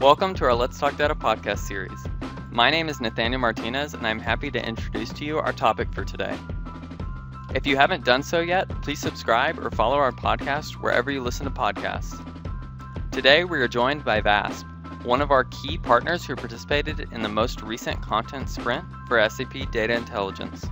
Welcome to our Let's Talk Data podcast series. My name is Nathaniel Martinez, and I'm happy to introduce to you our topic for today. If you haven't done so yet, please subscribe or follow our podcast wherever you listen to podcasts. Today, we are joined by VASP, one of our key partners who participated in the most recent content sprint for SAP Data Intelligence.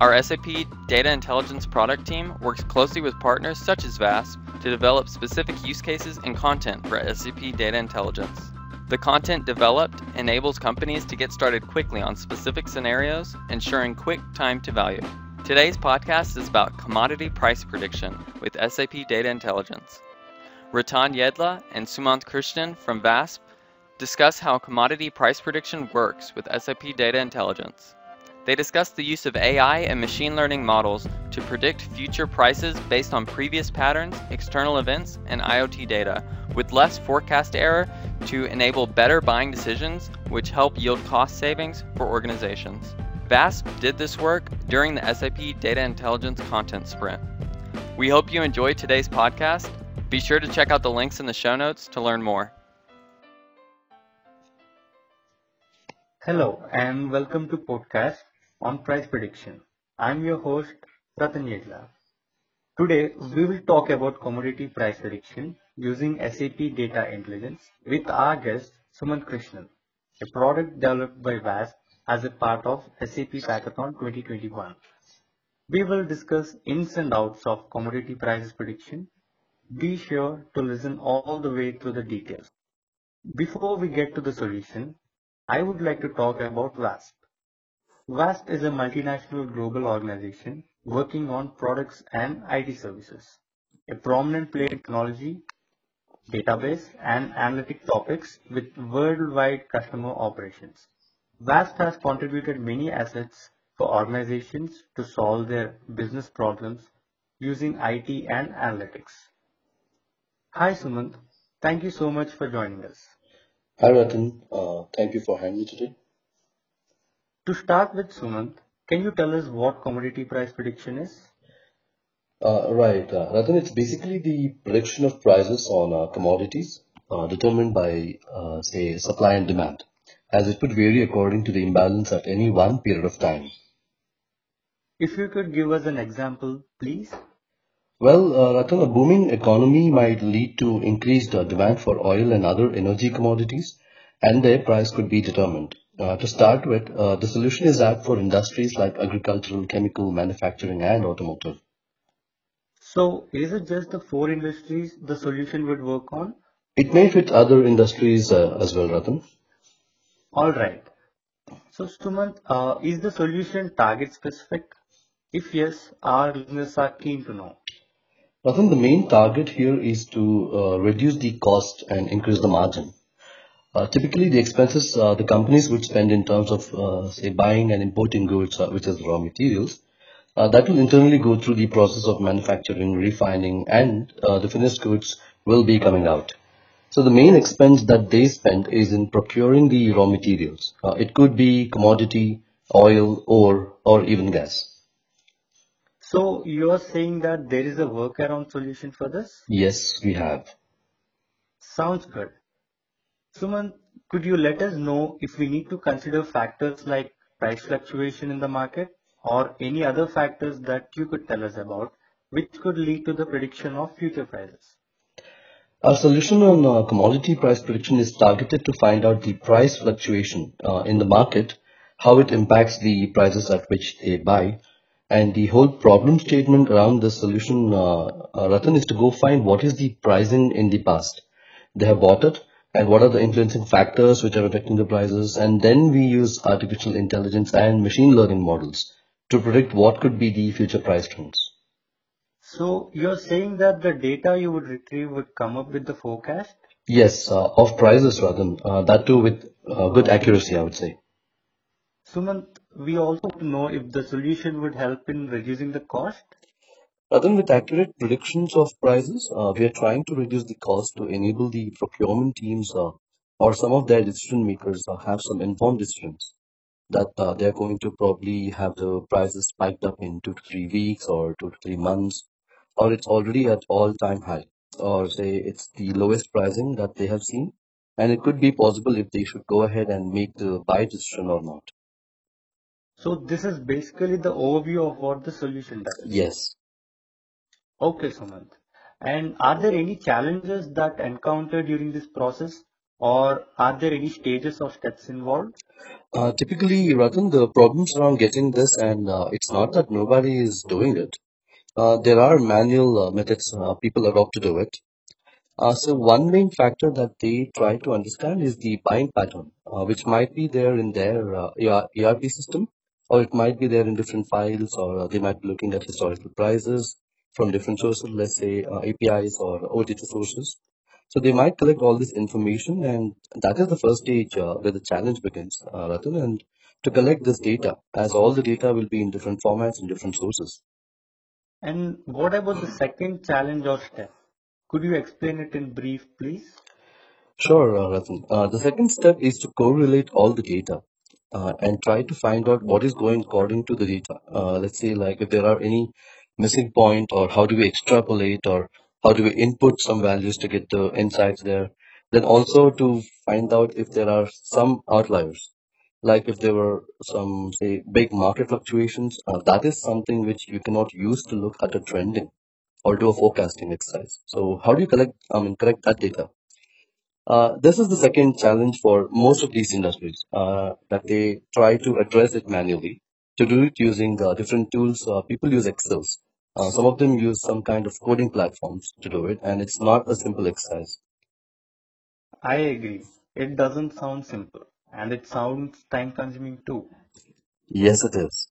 Our SAP Data Intelligence product team works closely with partners such as VASP to develop specific use cases and content for SAP Data Intelligence. The content developed enables companies to get started quickly on specific scenarios, ensuring quick time to value. Today's podcast is about commodity price prediction with SAP Data Intelligence. Ratan Yedla and Sumant Krishnan from VASP discuss how commodity price prediction works with SAP Data Intelligence. They discussed the use of AI and machine learning models to predict future prices based on previous patterns, external events, and IoT data, with less forecast error to enable better buying decisions, which help yield cost savings for organizations. VASP did this work during the SAP Data Intelligence Content Sprint. We hope you enjoyed today's podcast. Be sure to check out the links in the show notes to learn more. Hello and welcome to podcast on price prediction. I'm your host, Ratan Yedla. Today, we will talk about commodity price prediction using SAP Data Intelligence with our guest, Sumant Krishnan, a product developed by VASP as a part of SAP Hackathon 2021. We will discuss ins and outs of commodity price prediction. Be sure to listen all the way through the details. Before we get to the solution, I would like to talk about VASP. VASP is a multinational global organization working on products and IT services. A prominent player in technology, database, and analytic topics with worldwide customer operations. VASP has contributed many assets for organizations to solve their business problems using IT and analytics. Hi Sumant, thank you so much for joining us. Hi Ratan, thank you for having me today. To start with, Sumant, can you tell us what commodity price prediction is? Ratan, it's basically the prediction of prices on commodities determined by, say, supply and demand, as it could vary according to the imbalance at any one period of time. If you could give us an example, please. Well, Ratan, a booming economy might lead to increased demand for oil and other energy commodities, and their price could be determined. To start with, the solution is apt for industries like agricultural, chemical, manufacturing, and automotive. So, is it just the four industries the solution would work on? It may fit other industries as well, Ratan. All right. So, Sumant, is the solution target specific? If yes, our listeners are keen to know. Ratan, the main target here is to reduce the cost and increase the margin. Typically, the expenses the companies would spend in terms of, say, buying and importing goods, which is raw materials, that will internally go through the process of manufacturing, refining, and the finished goods will be coming out. So the main expense that they spend is in procuring the raw materials. It could be commodity, oil, ore, or even gas. So you're saying that there is a workaround solution for this? Yes, we have. Sounds good. Sumant, could you let us know if we need to consider factors like price fluctuation in the market or any other factors that you could tell us about, which could lead to the prediction of future prices? Our solution on commodity price prediction is targeted to find out the price fluctuation in the market, how it impacts the prices at which they buy. And the whole problem statement around this solution, Ratan, is to go find what is the pricing in the past they have bought it, and what are the influencing factors which are affecting the prices. And then we use artificial intelligence and machine learning models to predict what could be the future price trends. So you're saying that the data you would retrieve would come up with the forecast? Yes, of prices, Ratan. That too with good accuracy, I would say. Sumant, we also know if the solution would help in reducing the cost. Ratan, with accurate predictions of prices, we are trying to reduce the cost to enable the procurement teams or some of their decision makers have some informed decisions that they are going to probably have the prices spiked up in 2 to 3 weeks or 2 to 3 months, or it's already at all-time high, or say it's the lowest pricing that they have seen and it could be possible if they should go ahead and make the buy decision or not. So this is basically the overview of what the solution does. Yes. Okay, Sumant. And are there any challenges that encountered during this process, or are there any stages or steps involved? Typically, Ratan, the problems around getting this, and it's not that nobody is doing it. There are manual methods people adopt to do it. So one main factor that they try to understand is the buying pattern, which might be there in their ERP system, or it might be there in different files, or they might be looking at historical prices from different sources, let's say APIs or OTT sources. So they might collect all this information, and that is the first stage where the challenge begins, Ratan, and to collect this data, as all the data will be in different formats and different sources. And what about the second challenge or step? Could you explain it in brief, please? Sure, Ratan. The second step is to correlate all the data and try to find out what is going according to the data. Let's say, like, if there are any missing point, or how do we extrapolate, or how do we input some values to get the insights there. Then also to find out if there are some outliers, like if there were some, say, big market fluctuations, that is something which you cannot use to look at a trending or do a forecasting exercise. So how do you collect that data? This is the second challenge for most of these industries, that they try to address it manually. To do it using different tools, people use Excels. Some of them use some kind of coding platforms to do it, and it's not a simple exercise. I agree. It doesn't sound simple, and it sounds time-consuming too. Yes, it is.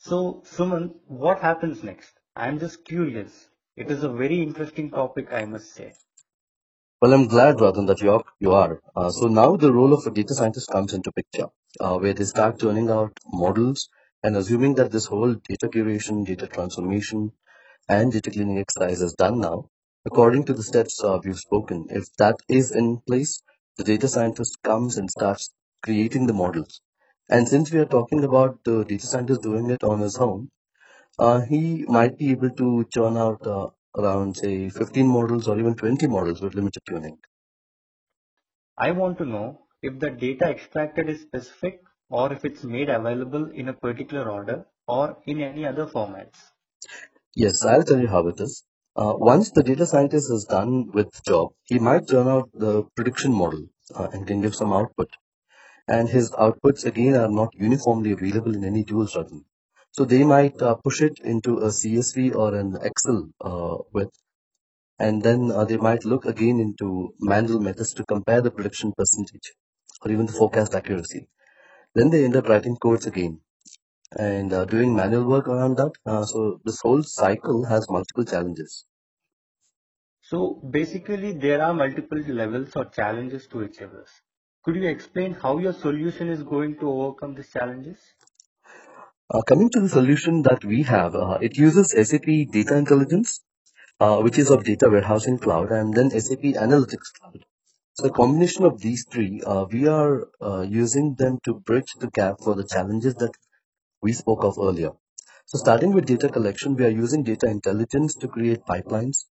So, Sumant, what happens next? I'm just curious. It is a very interesting topic, I must say. Well, I'm glad, Ratan, that you are. So now the role of a data scientist comes into picture, where they start turning out models and assuming that this whole data curation, data transformation, and data cleaning exercise is done now, according to the steps we've spoken. If that is in place, the data scientist comes and starts creating the models. And since we are talking about the data scientist doing it on his own, he might be able to churn out around, say, 15 models or even 20 models with limited tuning. I want to know if the data extracted is specific, or if it's made available in a particular order or in any other formats. Yes, I'll tell you how it is. Once the data scientist is done with the job, he might turn out the prediction model and can give some output. And his outputs, again, are not uniformly available in any tool setting. So they might push it into a CSV or an Excel and then they might look again into manual methods to compare the prediction percentage or even the forecast accuracy. Then they end up writing codes again and doing manual work around that. So this whole cycle has multiple challenges. So basically there are multiple levels or challenges to each other. Could you explain how your solution is going to overcome these challenges? Coming to the solution that we have, it uses SAP Data Intelligence, which is of Data Warehousing Cloud, and then SAP Analytics Cloud. So a combination of these three, we are using them to bridge the gap for the challenges that we spoke of earlier. So starting with data collection, we are using data intelligence to create pipelines,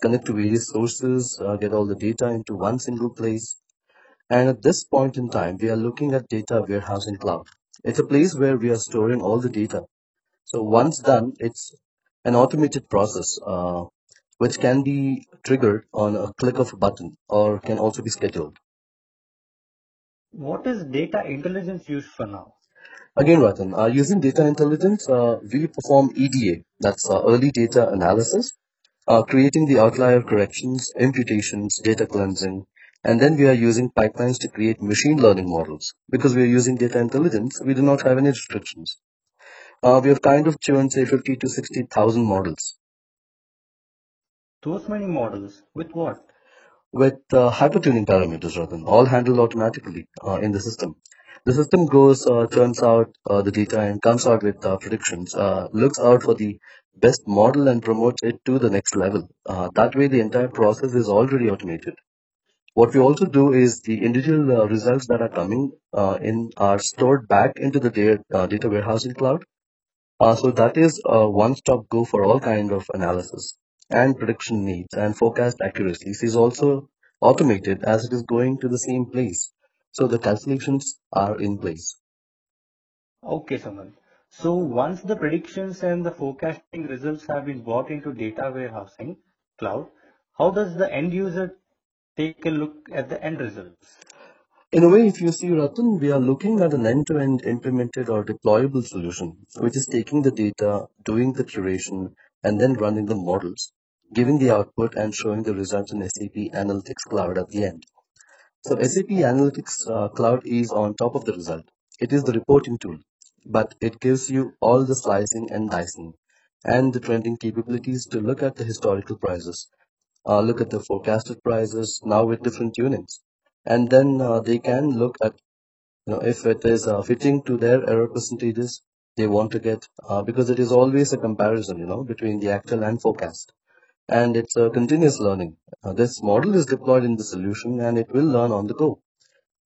connect to various sources, get all the data into one single place. And at this point in time, we are looking at Data Warehousing Cloud. It's a place where we are storing all the data. So once done, it's an automated process which can be triggered on a click of a button or can also be scheduled. What is data intelligence used for now? Again, Ratan, using data intelligence, we perform EDA, that's early data analysis, creating the outlier corrections, imputations, data cleansing. And then we are using pipelines to create machine learning models. Because we are using data intelligence, we do not have any restrictions. We have kind of churned, say, 50 to 60,000 models. Those many models? With what? With hypertuning parameters, Ratan, all handled automatically in the system. The system goes, churns out the data and comes out with predictions, looks out for the best model and promotes it to the next level. That way, the entire process is already automated. What we also do is the individual results that are coming in are stored back into the data warehousing cloud. So that is a one-stop go for all kind of analysis and prediction needs, and forecast accuracy is also automated as it is going to the same place. So the calculations are in place. Okay, Sumant. So once the predictions and the forecasting results have been brought into data warehousing cloud, how does the end user take a look at the end results? In a way, if you see, Ratan, we are looking at an end-to-end implemented or deployable solution, which is taking the data, doing the curation, and then running the models, giving the output and showing the results in SAP Analytics Cloud at the end. So SAP Analytics Cloud is on top of the result. It is the reporting tool, but it gives you all the slicing and dicing and the trending capabilities to look at the historical prices, look at the forecasted prices now with different units, and then they can look at, you know, if it is fitting to their error percentages they want to get, because it is always a comparison, you know, between the actual and forecast. And it's a continuous learning. This model is deployed in the solution and it will learn on the go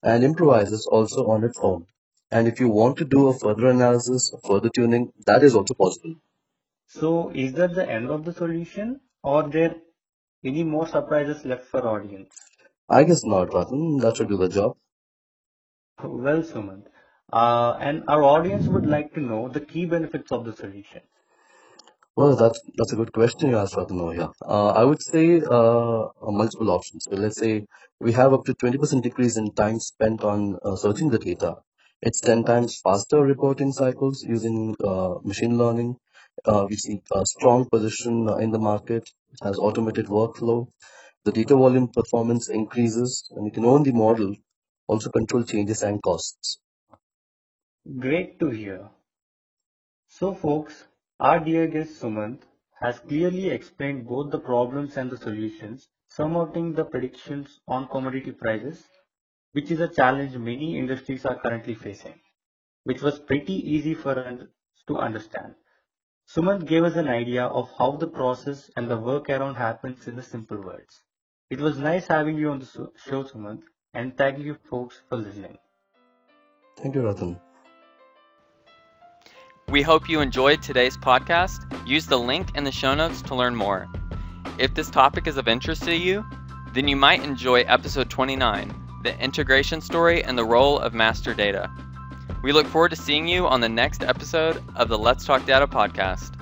and improvises also on its own. And if you want to do a further analysis, further tuning, that is also possible. So is that the end of the solution, or there any more surprises left for audience? I guess not, Ratan. That should do the job. Well, Sumant. And our audience would like to know the key benefits of the solution. Well, that's a good question you asked, Ratan. Yeah. I would say multiple options. So let's say we have up to 20% decrease in time spent on searching the data. It's 10 times faster reporting cycles using machine learning. We see a strong position in the market. It has automated workflow. The data volume performance increases, and you can own the model, also control changes and costs. Great to hear. So, folks, our dear guest Sumant has clearly explained both the problems and the solutions surmounting the predictions on commodity prices, which is a challenge many industries are currently facing, which was pretty easy for us to understand. Sumant gave us an idea of how the process and the workaround happens in the simple words. It was nice having you on the show, Sumant, and thank you folks for listening. Thank you, Ratan. We hope you enjoyed today's podcast. Use the link in the show notes to learn more. If this topic is of interest to you, then you might enjoy episode 29, the integration story and the role of master data. We look forward to seeing you on the next episode of the Let's Talk Data podcast.